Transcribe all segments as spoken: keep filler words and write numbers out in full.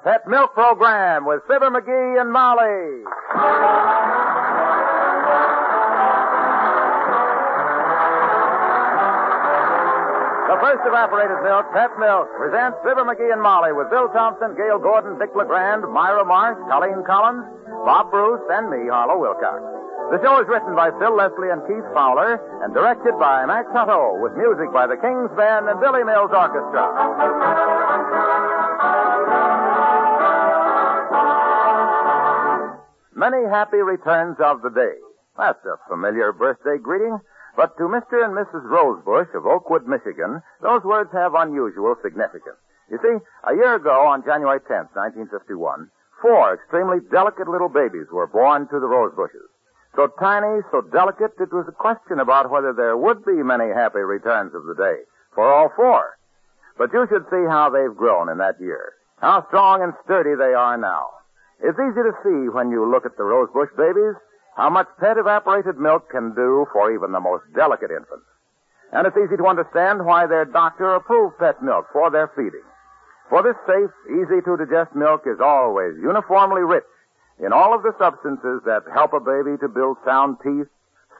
Pet Milk Program with Fibber McGee and Molly. The first evaporated milk, Pet Milk, presents Fibber McGee and Molly with Bill Thompson, Gail Gordon, Vic Legrand, Myra Marsh, Colleen Collins, Bob Bruce, and me, Harlow Wilcox. The show is written by Phil Leslie and Keith Fowler and directed by Max Hutto with music by the Kings Band and Billy Mills Orchestra. Many happy returns of the day. That's a familiar birthday greeting, but to Mister and Missus Rosebush of Oakwood, Michigan, those words have unusual significance. You see, a year ago on January tenth, nineteen fifty-one, four extremely delicate little babies were born to the Rosebushes. So tiny, so delicate, it was a question about whether there would be many happy returns of the day for all four. But you should see how they've grown in that year, how strong and sturdy they are now. It's easy to see when you look at the Rosebush babies how much pet evaporated milk can do for even the most delicate infants. And it's easy to understand why their doctor approved Pet Milk for their feeding. For this safe, easy-to-digest milk is always uniformly rich in all of the substances that help a baby to build sound teeth,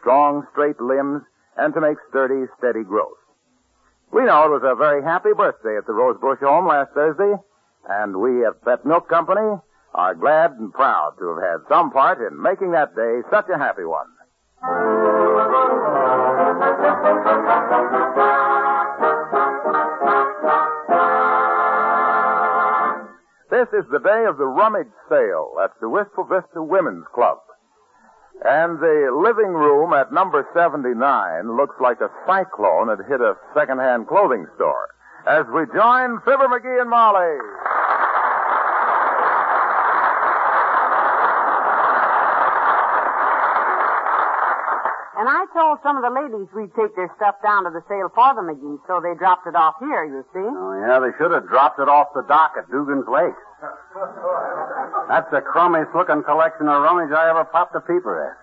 strong, straight limbs, and to make sturdy, steady growth. We know it was a very happy birthday at the Rosebush home last Thursday, and we at Pet Milk Company are glad and proud to have had some part in making that day such a happy one. This is the day of the rummage sale at the Wistful Vista Women's Club. And the living room at number seventy-nine looks like a cyclone had hit a second-hand clothing store. As we join Fibber McGee and Molly. And I told some of the ladies we'd take their stuff down to the sale for them, McGee, so they dropped it off here, you see. Oh, yeah, they should have dropped it off the dock at Dugan's Lake. That's the crummiest-looking collection of rummage I ever popped a peeper at.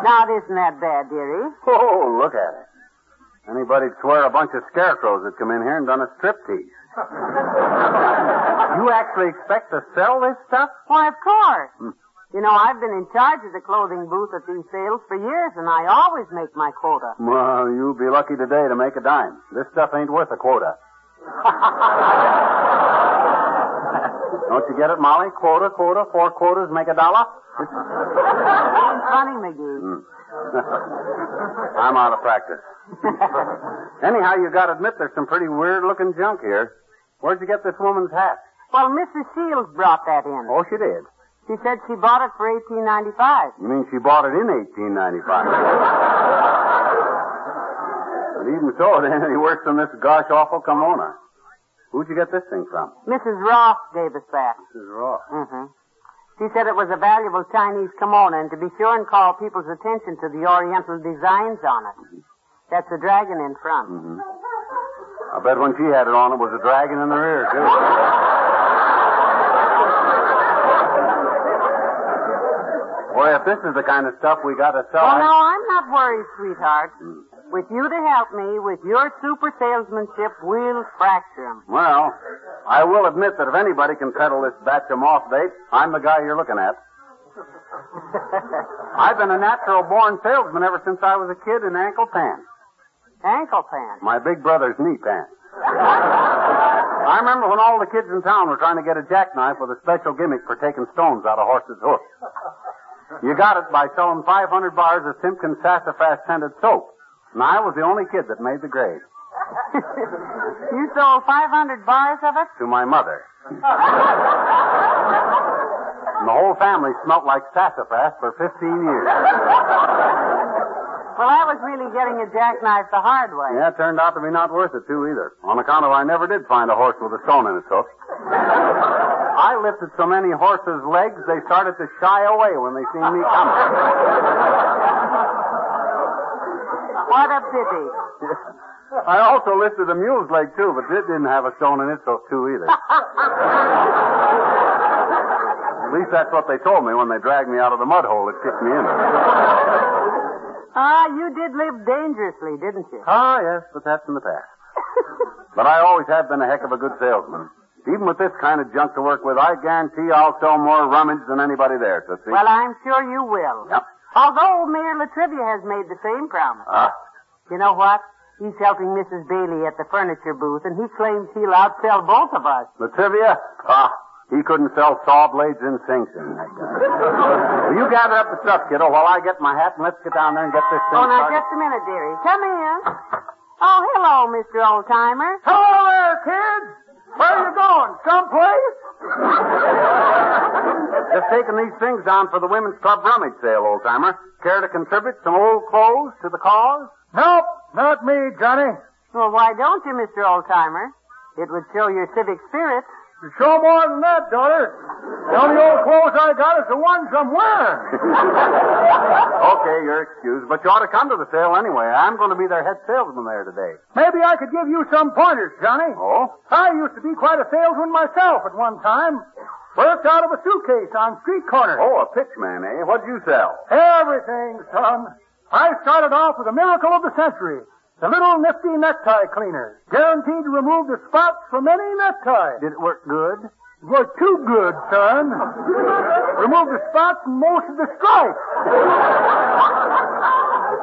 Now, it isn't that bad, dearie. Oh, look at it. Anybody'd swear a bunch of scarecrows had come in here and done a striptease. You actually expect to sell this stuff? Why, of course. Hmm. You know, I've been in charge of the clothing booth at these sales for years, and I always make my quota. Well, you'll be lucky today to make a dime. This stuff ain't worth a quota. Don't you get it, Molly? Quota, quota, four quotas make a dollar? Ain't funny, McGee. Mm. I'm out of practice. Anyhow, you got to admit there's some pretty weird-looking junk here. Where'd you get this woman's hat? Well, Missus Shields brought that in. Oh, she did. She said she bought it for eighteen ninety-five. You mean she bought it in eighteen ninety-five? But even so, it ain't any worse than this gosh awful kimona. Who'd you get this thing from? Missus Ross gave us that. Missus Ross. Mm-hmm. She said it was a valuable Chinese kimona, and to be sure and call people's attention to the Oriental designs on it. Mm-hmm. That's a dragon in front. Mm-hmm. I bet when she had it on, it was a dragon in the rear too. Boy, if this is the kind of stuff we got to sell... Well, I... no, I'm not worried, sweetheart. Mm. With you to help me, with your super salesmanship, we'll fracture them. Well, I will admit that if anybody can peddle this batch of moth bait, I'm the guy you're looking at. I've been a natural-born salesman ever since I was a kid in ankle pants. Ankle pants? My big brother's knee pants. I remember when all the kids in town were trying to get a jackknife with a special gimmick for taking stones out of horses' hoofs. You got it by selling five hundred bars of Simpkin Sassafast scented soap. And I was the only kid that made the grade. You sold five hundred bars of it? To my mother. And the whole family smelt like sassafras for fifteen years. Well, I was really getting a jackknife the hard way. Yeah, it turned out to be not worth it, too, either. On account of I never did find a horse with a stone in its hoof. I lifted so many horses' legs, they started to shy away when they seen me coming. What a pity. I also lifted a mule's leg, too, but it didn't have a stone in its hoof, too, either. At least that's what they told me when they dragged me out of the mud hole that kicked me in. Ah, uh, you did live dangerously, didn't you? Ah, yes, but that's in the past. But I always have been a heck of a good salesman. Even with this kind of junk to work with, I guarantee I'll sell more rummage than anybody there, Tootsie. Well, I'm sure you will. Yep. Although Mayor Latrivia has made the same promise. Uh. You know what? He's helping Missus Bailey at the furniture booth, and he claims he'll outsell both of us. Latrivia? Ah. He couldn't sell saw blades and sinks in that guy. Well, you gather up the stuff, kiddo, while I get my hat, and let's get down there and get this thing started. Oh, now, just a minute, dearie. Come in. Oh, hello, Mister Oldtimer. Hello there, kids. Where are you going? Someplace? Just taking these things down for the women's club rummage sale, Oldtimer. Care to contribute some old clothes to the cause? Nope, not me, Johnny. Well, why don't you, Mister Oldtimer? It would show your civic spirit. Show more than that, daughter. The only old clothes I got is the ones I'm wearing. Okay, you're excused, but you ought to come to the sale anyway. I'm going to be their head salesman there today. Maybe I could give you some pointers, Johnny. Oh? I used to be quite a salesman myself at one time. Worked out of a suitcase on street corners. Oh, a pitchman, eh? What'd you sell? Everything, son. I started off with a miracle of the century. The little nifty necktie cleaner. Guaranteed to remove the spots from any necktie. Did it work good? It worked too good, son. Remove the spots and most of the stripes. Well,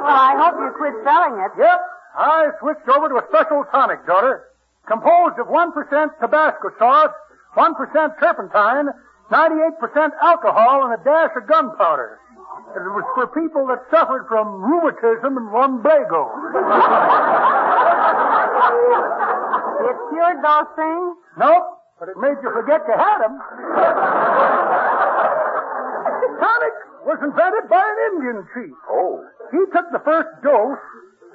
I hope you quit selling it. Yep. I switched over to a special tonic, daughter. Composed of one percent Tabasco sauce, one percent turpentine, ninety-eight percent alcohol, and a dash of gunpowder. It was for people that suffered from rheumatism and lumbago. It cured those things? Nope, but it made you forget you had them. Tonic was invented by an Indian chief. Oh. He took the first dose,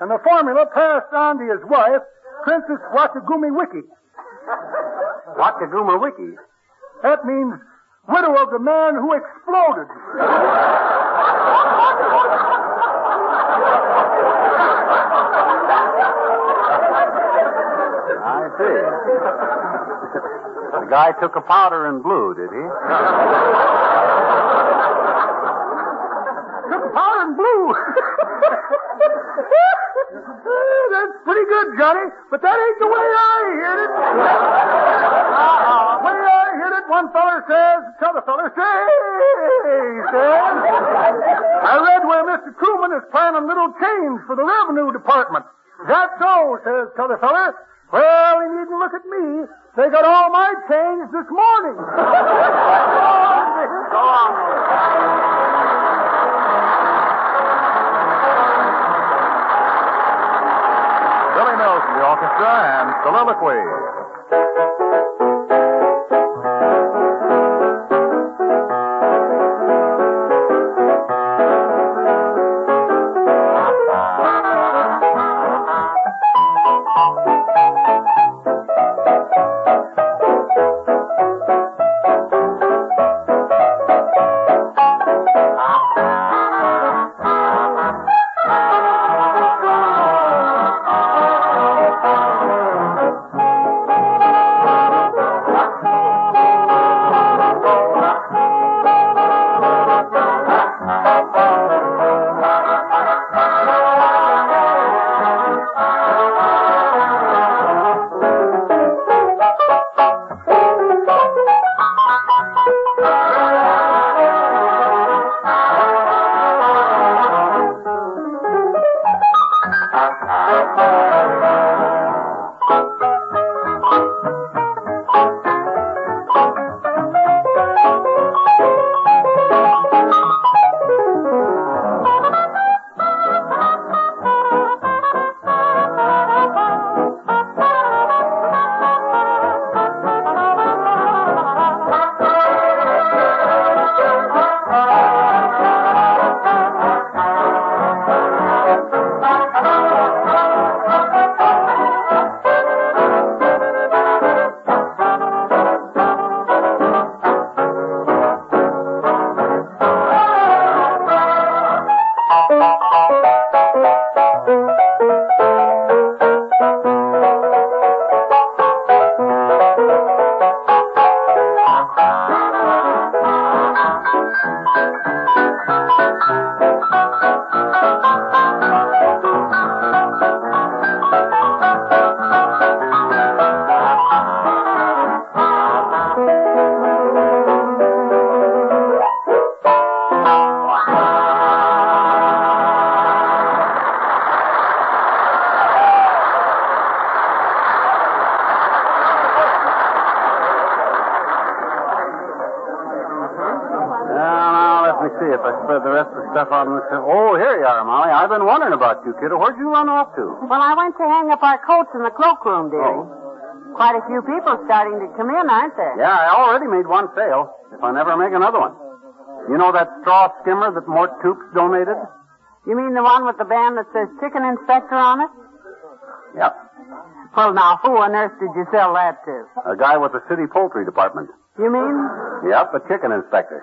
and the formula passed on to his wife, Princess Watagumi Wiki. Watagumi Wiki? That means widow of the man who exploded. I see. The guy took a powder and blew, did he? Took a powder and blew. That's pretty good, Johnny, but that ain't the way I heard it. Uh-oh. The way I heard it, one feller says, t'other feller says. I read where Mister Truman is planning little change for the revenue department. That's so, says t'other feller. Well, he needn't look at me. They got all my change this morning. Go on. Billy Mills in the orchestra and soliloquy. see if I spread the rest of the stuff on the... Oh, here you are, Molly. I've been wondering about you, kiddo. Where'd you run off to? Well, I went to hang up our coats in the cloakroom, dearie. Oh. Quite a few people starting to come in, aren't there? Yeah, I already made one sale. If I never make another one. You know that straw skimmer that Mort Tooke donated? You mean the one with the band that says Chicken Inspector on it? Yep. Well, now, who on earth did you sell that to? A guy with the city poultry department. You mean? Yep, the chicken inspector.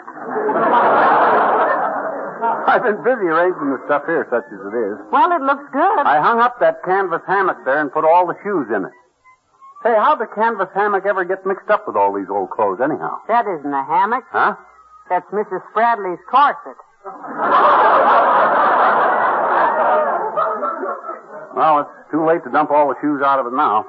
I've been busy arranging the stuff here, such as it is. Well, it looks good. I hung up that canvas hammock there and put all the shoes in it. Say, how'd the canvas hammock ever get mixed up with all these old clothes, anyhow? That isn't a hammock. Huh? That's Missus Bradley's corset. Well, it's too late to dump all the shoes out of it now.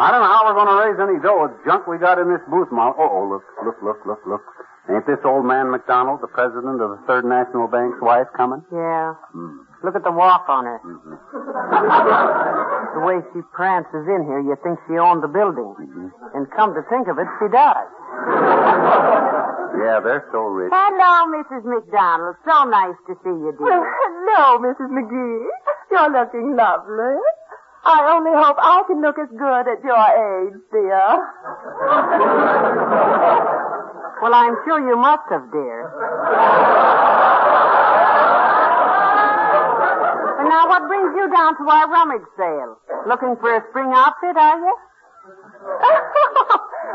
I don't know how we're going to raise any dough with junk we got in this booth, Mom. Uh-oh, look, look, look, look, look. Ain't this old man McDonald, the president of the Third National Bank's wife, coming? Yeah. Mm. Look at the walk on her. Mm-hmm. The way she prances in here, you'd think she owned the building. Mm-hmm. And come to think of it, she does. Yeah, they're so rich. Hello, Missus McDonald. So nice to see you, dear. Well, hello, Missus McGee. You're looking lovely. I only hope I can look as good at your age, dear. Well, I'm sure you must have, dear. And now, what brings you down to our rummage sale? Looking for a spring outfit, are you?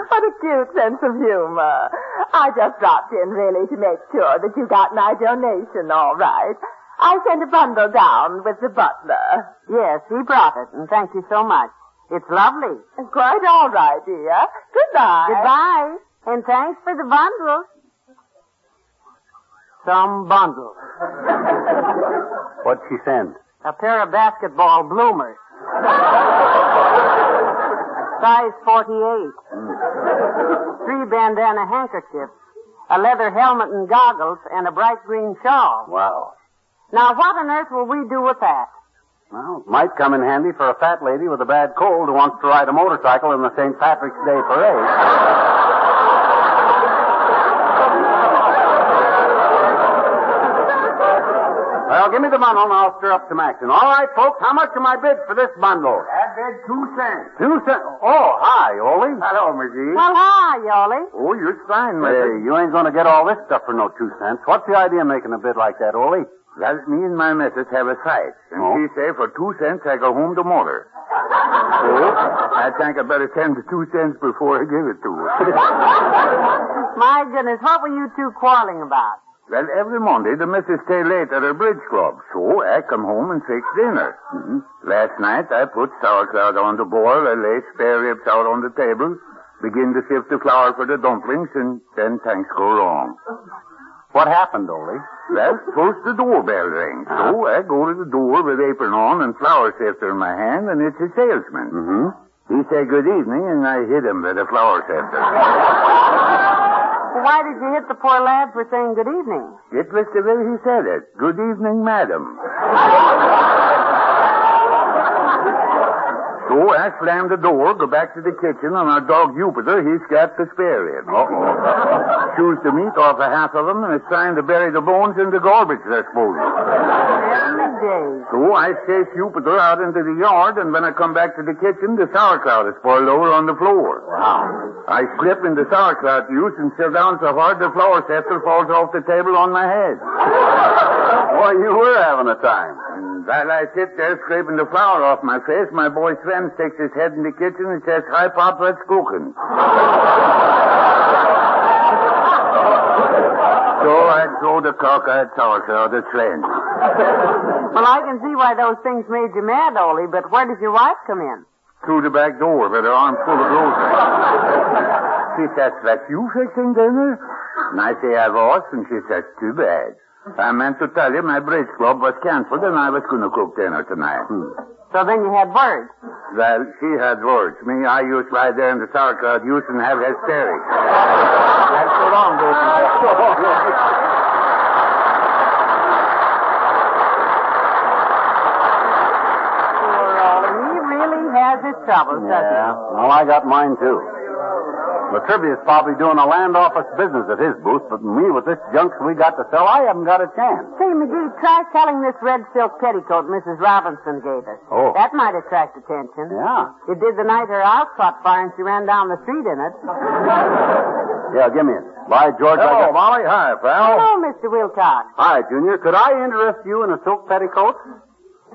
What a cute sense of humor. I just dropped in, really, to make sure that you got my donation all right. I sent a bundle down with the butler. Yes, he brought it, and thank you so much. It's lovely. Quite all right, dear. Goodbye. Goodbye, and thanks for the bundle. Some bundle. What'd she send? A pair of basketball bloomers. Size forty-eight. Mm. Three bandana handkerchiefs, a leather helmet and goggles, and a bright green shawl. Wow. Now, what on earth will we do with that? Well, it might come in handy for a fat lady with a bad cold who wants to ride a motorcycle in the Saint Patrick's Day parade. Well, give me the bundle and I'll stir up some action. All right, folks, how much am I bid for this bundle? I bid two cents. Two cents? Oh, hi, Ollie. Hello, McGee. Well, hi, Ollie. Oh, you're fine, Mary. Hey, you ain't going to get all this stuff for no two cents. What's the idea of making a bid like that, Ollie? That me and my missus have a fight, and oh. She say for two cents I go home to motor. So, I think I better send the two cents before I give it to her. My goodness, what were you two quarreling about? Well, every Monday the missus stay late at her bridge club, so I come home and fix dinner. Mm-hmm. Last night I put sauerkraut on the boil, I lay spare ribs out on the table, begin to sift the flour for the dumplings, and then things go wrong. What happened, Ollie? Well, first the doorbell rings. Uh-huh. So I go to the door with apron on and flour sifter in my hand, and it's a salesman. Mm-hmm. He said good evening, and I hit him with a flour sifter. Why did you hit the poor lad for saying good evening? It was the way he said it. Good evening, madam. So I slammed the door, go back to the kitchen, and our dog Jupiter, he's got the spare rib. Uh-oh. Chews the meat off a half of him, and is trying to bury the bones in the garbage disposal. So I chase Jupiter out into the yard, and when I come back to the kitchen, the sauerkraut is boiled over on the floor. Wow. I slip in the sauerkraut juice and sit down so hard the flour scepter falls off the table on my head. Boy, you were having a time. While I sit there scraping the flour off my face, my boy Sven sticks his head in the kitchen and says, "Hi, Pop, let's cookin'." So I throw the cockeyed sauerkraut at Sven. Well, I can see why those things made you mad, Ollie, but where did your wife come in? Through the back door with her arms full of rosemary. She says, "That's you fixing dinner?" And I say, "I was," and she says, "Too bad. I meant to tell you my bridge club was canceled and I was going to cook dinner tonight." Hmm. So then you had words. Well, she had words. Me, I used right there in the sauerkraut use and have hysterics. That's so long, baby. So long. Poor Ollie, he really has his troubles, yeah. Doesn't he? Well, I got mine, too. Latrivia's probably doing a land office business at his booth, but me with this junk we got to sell, I haven't got a chance. Say, McGee, try selling this red silk petticoat Missus Robinson gave us. Oh. That might attract attention. Yeah. It did the night her house caught fire and she ran down the street in it. Yeah, give me it. By George, hello, I got... Molly. Hi, pal. Hello, Mister Wilcox. Hi, Junior. Could I interest you in a silk petticoat?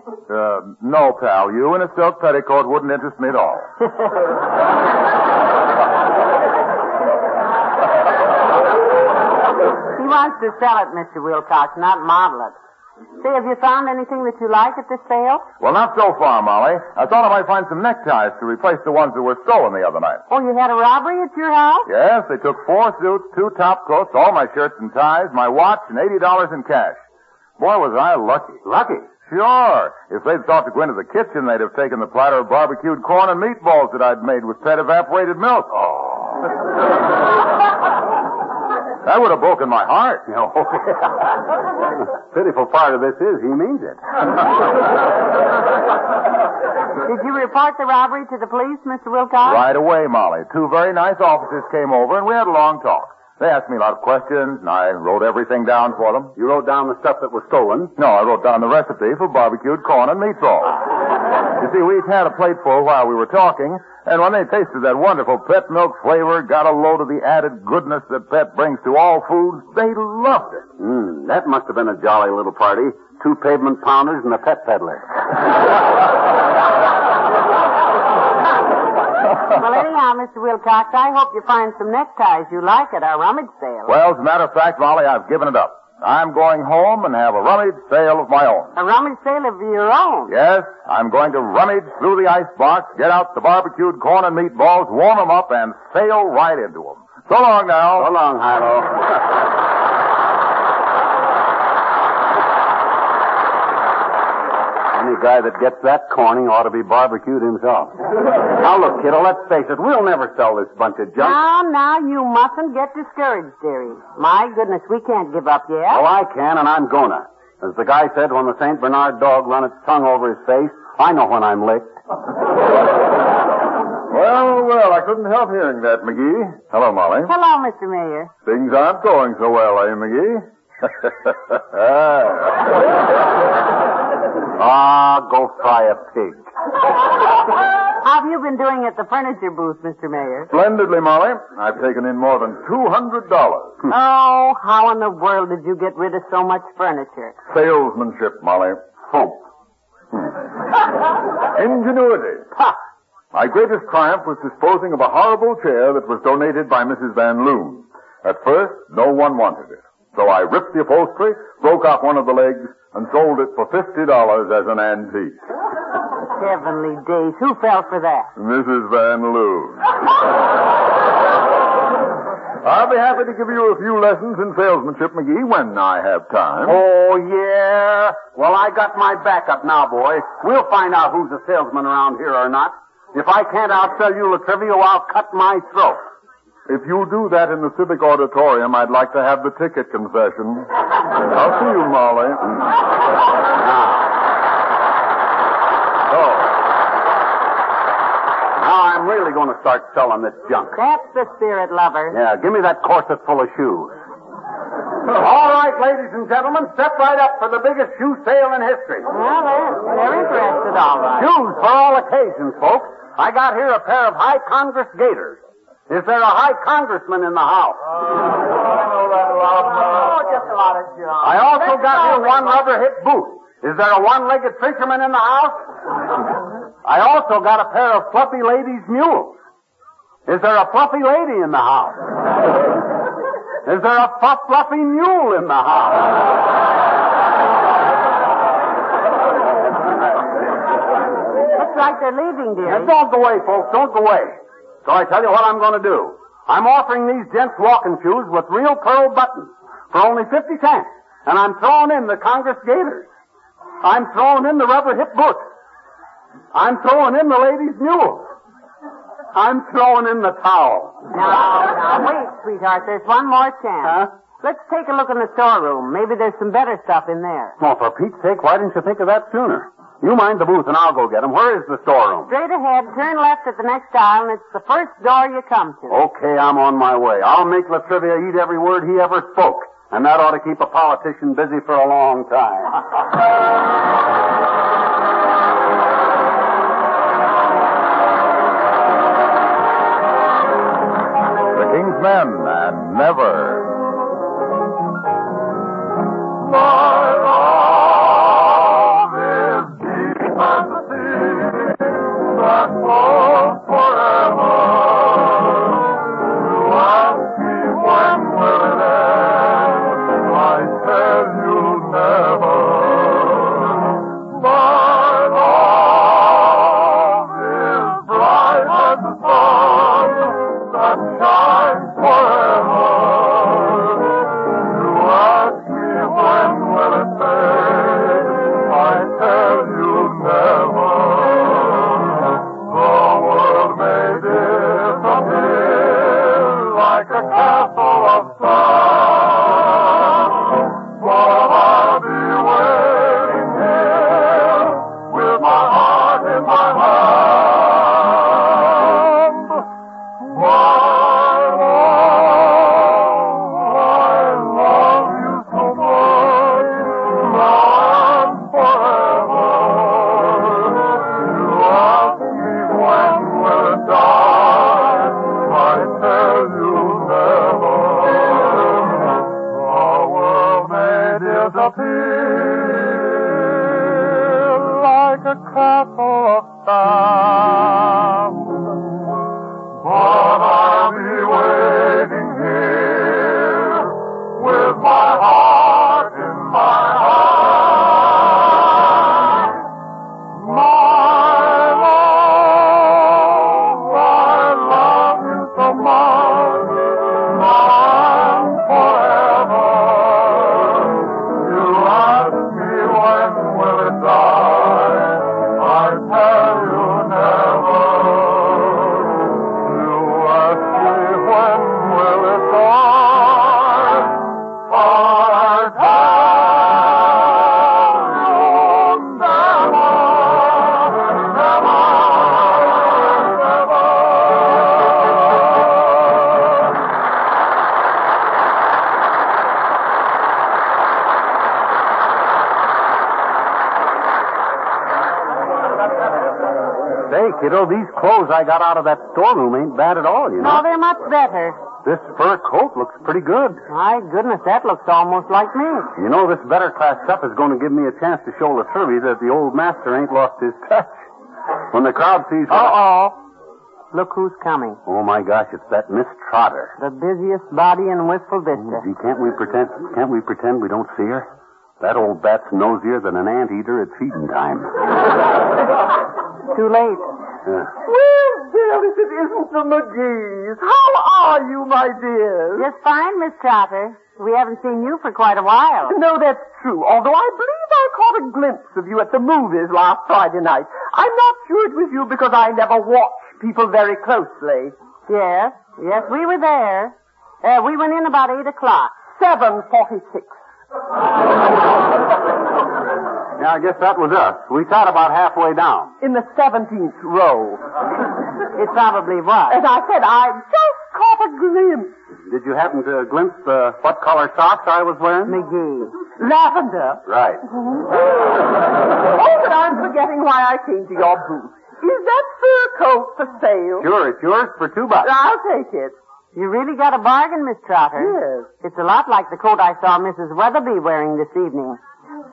Uh, no, pal. You in a silk petticoat wouldn't interest me at all. He wants to sell it, Mister Wilcox, not model it. Say, have you found anything that you like at this sale? Well, not so far, Molly. I thought I might find some neckties to replace the ones that were stolen the other night. Oh, you had a robbery at your house? Yes, they took four suits, two top coats, all my shirts and ties, my watch, and eighty dollars in cash. Boy, was I lucky. Lucky? Sure. If they'd thought to go into the kitchen, they'd have taken the platter of barbecued corn and meatballs that I'd made with pet evaporated milk. Oh. That would have broken my heart, you know. Pitiful part of this is he means it. Did you report the robbery to the police, Mister Wilcox? Right away, Molly. Two very nice officers came over, and we had a long talk. They asked me a lot of questions, and I wrote everything down for them. You wrote down the stuff that was stolen? No, I wrote down the recipe for barbecued corn and meatballs. You see, we each had a plateful while we were talking, and when they tasted that wonderful pet milk flavor, got a load of the added goodness that pet brings to all foods, they loved it. Mm, that must have been a jolly little party. Two pavement pounders and a pet peddler. Well, anyhow, Mister Wilcox, I hope you find some neckties you like at our rummage sale. Well, as a matter of fact, Molly, I've given it up. I'm going home and have a rummage sale of my own. A rummage sale of your own? Yes. I'm going to rummage through the icebox, get out the barbecued corn and meatballs, warm them up, and sail right into them. So long now. So long, Harlow. Any guy that gets that corning ought to be barbecued himself. Now, look, kiddo, let's face it. We'll never sell this bunch of junk. Now, now, you mustn't get discouraged, dearie. My goodness, we can't give up yet. Well, I can, and I'm gonna. As the guy said, when the Saint Bernard dog run its tongue over his face, I know when I'm licked. Well, well, I couldn't help hearing that, McGee. Hello, Molly. Hello, Mister Mayor. Things aren't going so well, eh, McGee? Ah, go fry a pig. How have you been doing at the furniture booth, Mister Mayor? Splendidly, Molly. I've taken in more than two hundred dollars. Oh, how in the world did you get rid of so much furniture? Salesmanship, Molly. Hope. Hmm. Ingenuity. Ha! My greatest triumph was disposing of a horrible chair that was donated by Missus Van Loon. At first, no one wanted it. So I ripped the upholstery, broke off one of the legs, and sold it for fifty dollars as an antique. Heavenly days. Who fell for that? Missus Van Loon. I'll be happy to give you a few lessons in salesmanship, McGee, when I have time. Oh, yeah? Well, I got my back up now, boy. We'll find out who's a salesman around here or not. If I can't outsell you, Latrivia, I'll cut my throat. If you do that in the Civic Auditorium, I'd like to have the ticket concession. I'll see you, Molly. Now. So. Now I'm really going to start selling this junk. That's the spirit, lover. Yeah, give me that corset full of shoes. All right, ladies and gentlemen, step right up for the biggest shoe sale in history. Well, they're, they're interested, all right. Shoes for all occasions, folks. I got here a pair of high Congress gaiters. Is there a high congressman in the house? Oh, I know that lot of Oh, just a lot of junk. I also Let's got here one rubber-hip boot. Is there a one-legged fisherman in the house? I also got a pair of fluffy ladies' mules. Is there a fluffy lady in the house? Is there a fluff, fluffy mule in the house? Looks like they're leaving, dear. Don't go away, folks. Don't go away. So I tell you what I'm going to do. I'm offering these gents walking shoes with real pearl buttons for only fifty cents. And I'm throwing in the Congress gaiters. I'm throwing in the rubber hip boots. I'm throwing in the ladies' mules. I'm throwing in the towel. Now, now, wait, sweetheart. There's one more chance. Huh? Let's take a look in the storeroom. Maybe there's some better stuff in there. Well, for Pete's sake, why didn't you think of that sooner? You mind the booth and I'll go get them. Where is the storeroom? Straight ahead, turn left at the next aisle, and it's the first door you come to. Okay, I'm on my way. I'll make Latrivia eat every word he ever spoke. And that ought to keep a politician busy for a long time. King's Men and Never. My love is deep as the sea that flows forever. You ask me when will it end? I said you'll never. My love is bright as the sun that shines. You know, these clothes I got out of that storeroom ain't bad at all, you know. No, they're much better. This fur coat looks pretty good. My goodness, that looks almost like me. You know, this better class stuff is going to give me a chance to show Latrivia that the old master ain't lost his touch. When the crowd sees... Uh-oh. I... Look who's coming. Oh, my gosh, it's that Miss Trotter. The busiest body in Wistful Vista. Gee, can't we pretend, can't we pretend we don't see her? That old bat's nosier than an anteater at feeding time. Too late. Yeah. Well, dear, if it isn't the McGees. How are you, my dear? Just fine, Miss Trotter. We haven't seen you for quite a while. No, that's true. Although I believe I caught a glimpse of you at the movies last Friday night. I'm not sure it was you because I never watch people very closely. Yes, yes, we were there. Uh, we went in about eight o'clock. Seven forty-six. Yeah, I guess that was us. We sat about halfway down. In the seventeenth row. It probably was. As I said, I just caught a glimpse. Did you happen to glimpse uh, what color socks I was wearing? McGee. Lavender. Right. Mm-hmm. Oh, but I'm forgetting why I came to your booth. Is that fur coat for sale? Sure, it's yours for two bucks. I'll take it. You really got a bargain, Miss Trotter. Yes. It's a lot like the coat I saw Missus Weatherby wearing this evening.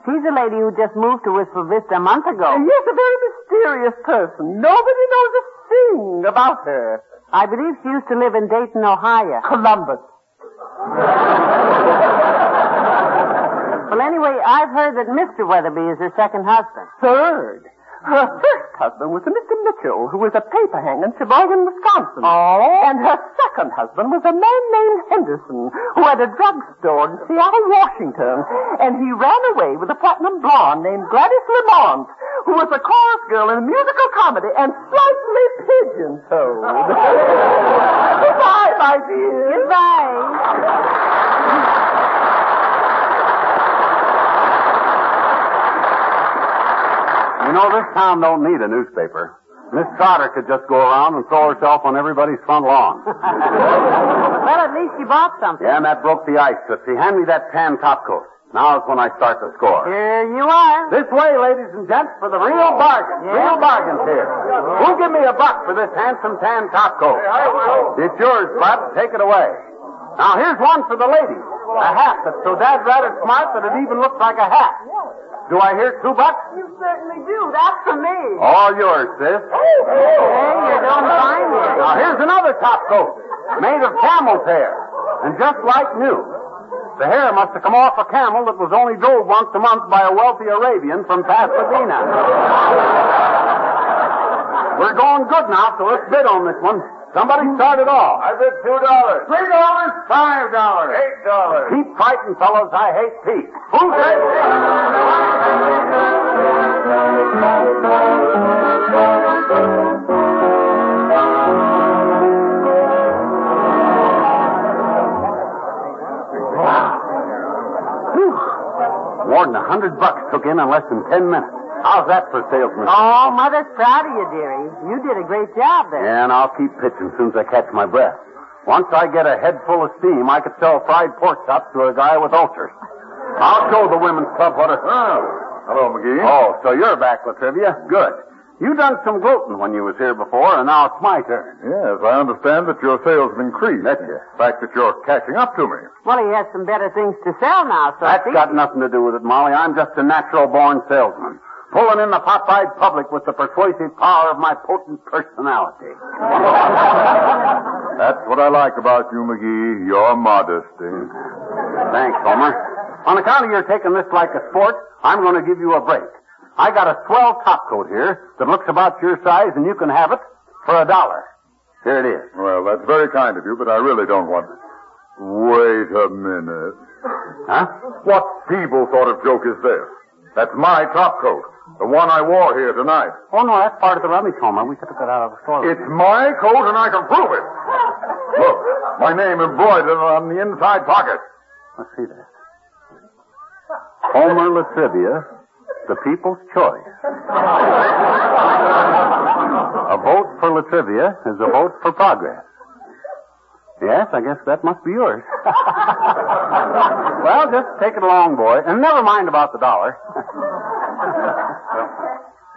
She's a lady who just moved to Wistful Vista a month ago. Uh, yes, a very mysterious person. Nobody knows a thing about her. I believe she used to live in Dayton, Ohio. Columbus. Well, anyway, I've heard that Mister Weatherby is her second husband. Third. Her first husband was a Mister Mitchell, who was a paper hanger in Sheboygan, Wisconsin. Oh? And her second husband was a man named Henderson, who had a drugstore in Seattle, Washington. And he ran away with a platinum blonde named Gladys Lamont, who was a chorus girl in a musical comedy and slightly pigeon-toed. Goodbye, my dear. Goodbye. You know, this town don't need a newspaper. Miss Trotter could just go around and throw herself on everybody's front lawn. Well, at least you bought something. Yeah, and that broke the ice, Tootsie. Hand me that tan topcoat. Now's when I start to score. Here you are. This way, ladies and gents, for the real bargain. Yeah. Real bargain's here. Who'll give me a buck for this handsome tan topcoat? Hey, I will. It's yours, Bud. Take it away. Now, here's one for the ladies. A hat that's so dad-ratted smart that it even looks like a hat. Do I hear two bucks? You certainly do. That's for me. All yours, sis. Hey, you don't find me. Now, here's another topcoat made of camel's hair, and just like new. The hair must have come off a camel that was only drove once a month by a wealthy Arabian from Pasadena. We're going good now, so let's bid on this one. Somebody start it off. I bid two dollars. Three dollars. Five dollars. Eight dollars. Keep fighting, fellows. I hate peace. Who said peace? More than a hundred bucks took in in less than ten minutes. How's that for salesman? Oh, Mother's proud of you, dearie. You did a great job there. Yeah, and I'll keep pitching as soon as I catch my breath. Once I get a head full of steam, I could sell fried pork chops to a guy with ulcers. I'll show the women's club what a... Oh. Hello, McGee. Oh, so you're back, Latrivia. Good. You done some gloating when you was here before, and now it's my turn. Yes, I understand that your sales have increased. That's it. The fact that you're catching up to me. Well, he has some better things to sell now, so That's got nothing to do with it, Molly. I'm just a natural-born salesman. Pulling in the pop-eyed public with the persuasive power of my potent personality. That's what I like about you, McGee, your modesty. Thanks, Homer. On account of your taking this like a sport, I'm going to give you a break. I got a swell topcoat here that looks about your size, and you can have it for a dollar. Here it is. Well, that's very kind of you, but I really don't want it. Wait a minute. Huh? What feeble sort of joke is this? That's my topcoat. The one I wore here tonight. Oh, no, that's part of the rummage, Homer. We took that out of the store. It's my coat, and I can prove it. Look, my name embroidered on the inside pocket. Let's see that. Homer Latrivia, the people's choice. A vote for Latrivia is a vote for progress. Yes, I guess that must be yours. Well, just take it along, boy. And never mind about the dollar.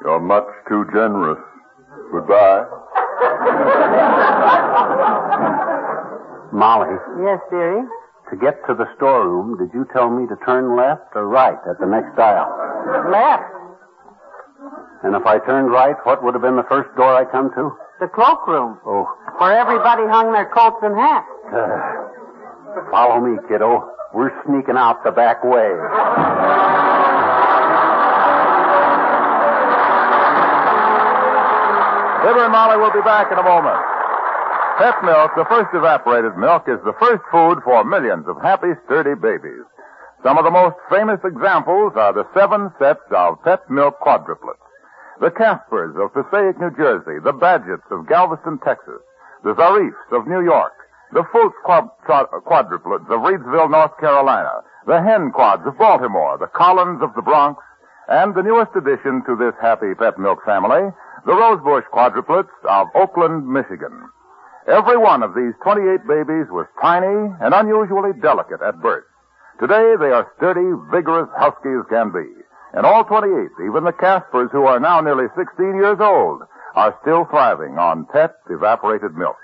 You're much too generous. Goodbye. Molly. Yes, dearie? To get to the storeroom, did you tell me to turn left or right at the next aisle? Left. And if I turned right, what would have been the first door I come to? The cloakroom. Oh. Where everybody hung their coats and hats. Uh, follow me, kiddo. We're sneaking out the back way. Fibber and Molly will be back in a moment. Pet milk, the first evaporated milk, is the first food for millions of happy, sturdy babies. Some of the most famous examples are the seven sets of pet milk quadruplets. The Caspers of Passaic, New Jersey, the Badgetts of Galveston, Texas, the Zarifs of New York, the Fultz quadruplets of Reidsville, North Carolina, the Hen Quads of Baltimore, the Collins of the Bronx, and the newest addition to this happy pet milk family, the Rosebush quadruplets of Oakland, Michigan. Every one of these twenty-eight babies was tiny and unusually delicate at birth. Today, they are sturdy, vigorous huskies can be. And all twenty-eight, even the Caspers, who are now nearly sixteen years old, are still thriving on pet evaporated milk.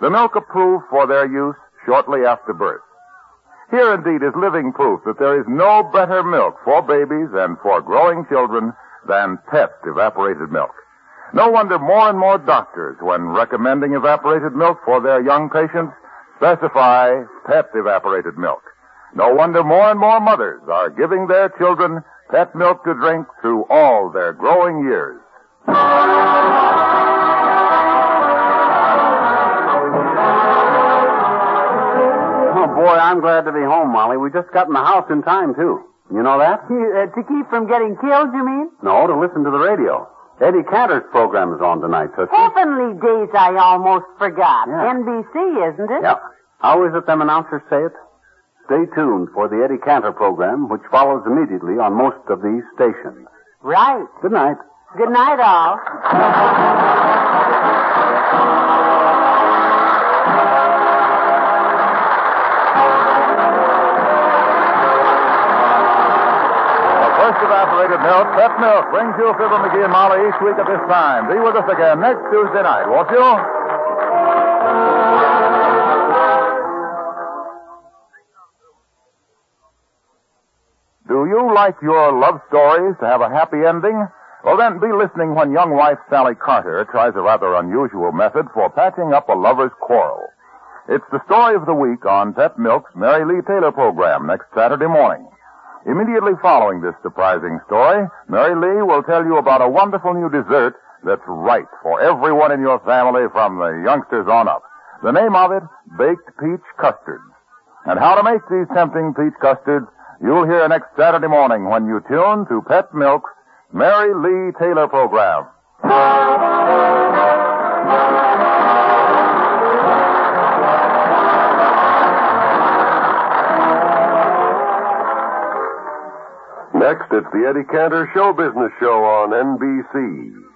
The milk approved for their use shortly after birth. Here indeed is living proof that there is no better milk for babies and for growing children than pet evaporated milk. No wonder more and more doctors, when recommending evaporated milk for their young patients, specify pet evaporated milk. No wonder more and more mothers are giving their children pet milk to drink through all their growing years. Oh, boy, I'm glad to be home, Molly. We just got in the house in time, too. You know that? You, uh, to keep from getting killed, you mean? No, to listen to the radio. Eddie Cantor's program is on tonight, Tootsie. Heavenly days, I almost forgot. Yeah. N B C, isn't it? Yeah. How is it them announcers say it? Stay tuned for the Eddie Cantor program, which follows immediately on most of these stations. Right. Good night. Good night, all. Evaporated milk, Pet Milk, brings you Fibber McGee and Molly each week at this time. Be with us again next Tuesday night, won't you? Do you like your love stories to have a happy ending? Well, then be listening when young wife Sally Carter tries a rather unusual method for patching up a lover's quarrel. It's the story of the week on Pet Milk's Mary Lee Taylor program next Saturday morning. Immediately following this surprising story, Mary Lee will tell you about a wonderful new dessert that's right for everyone in your family from the youngsters on up. The name of it, baked peach custards. And how to make these tempting peach custards, you'll hear next Saturday morning when you tune to Pet Milk's Mary Lee Taylor program. Next, it's the Eddie Cantor Show Business Show on N B C.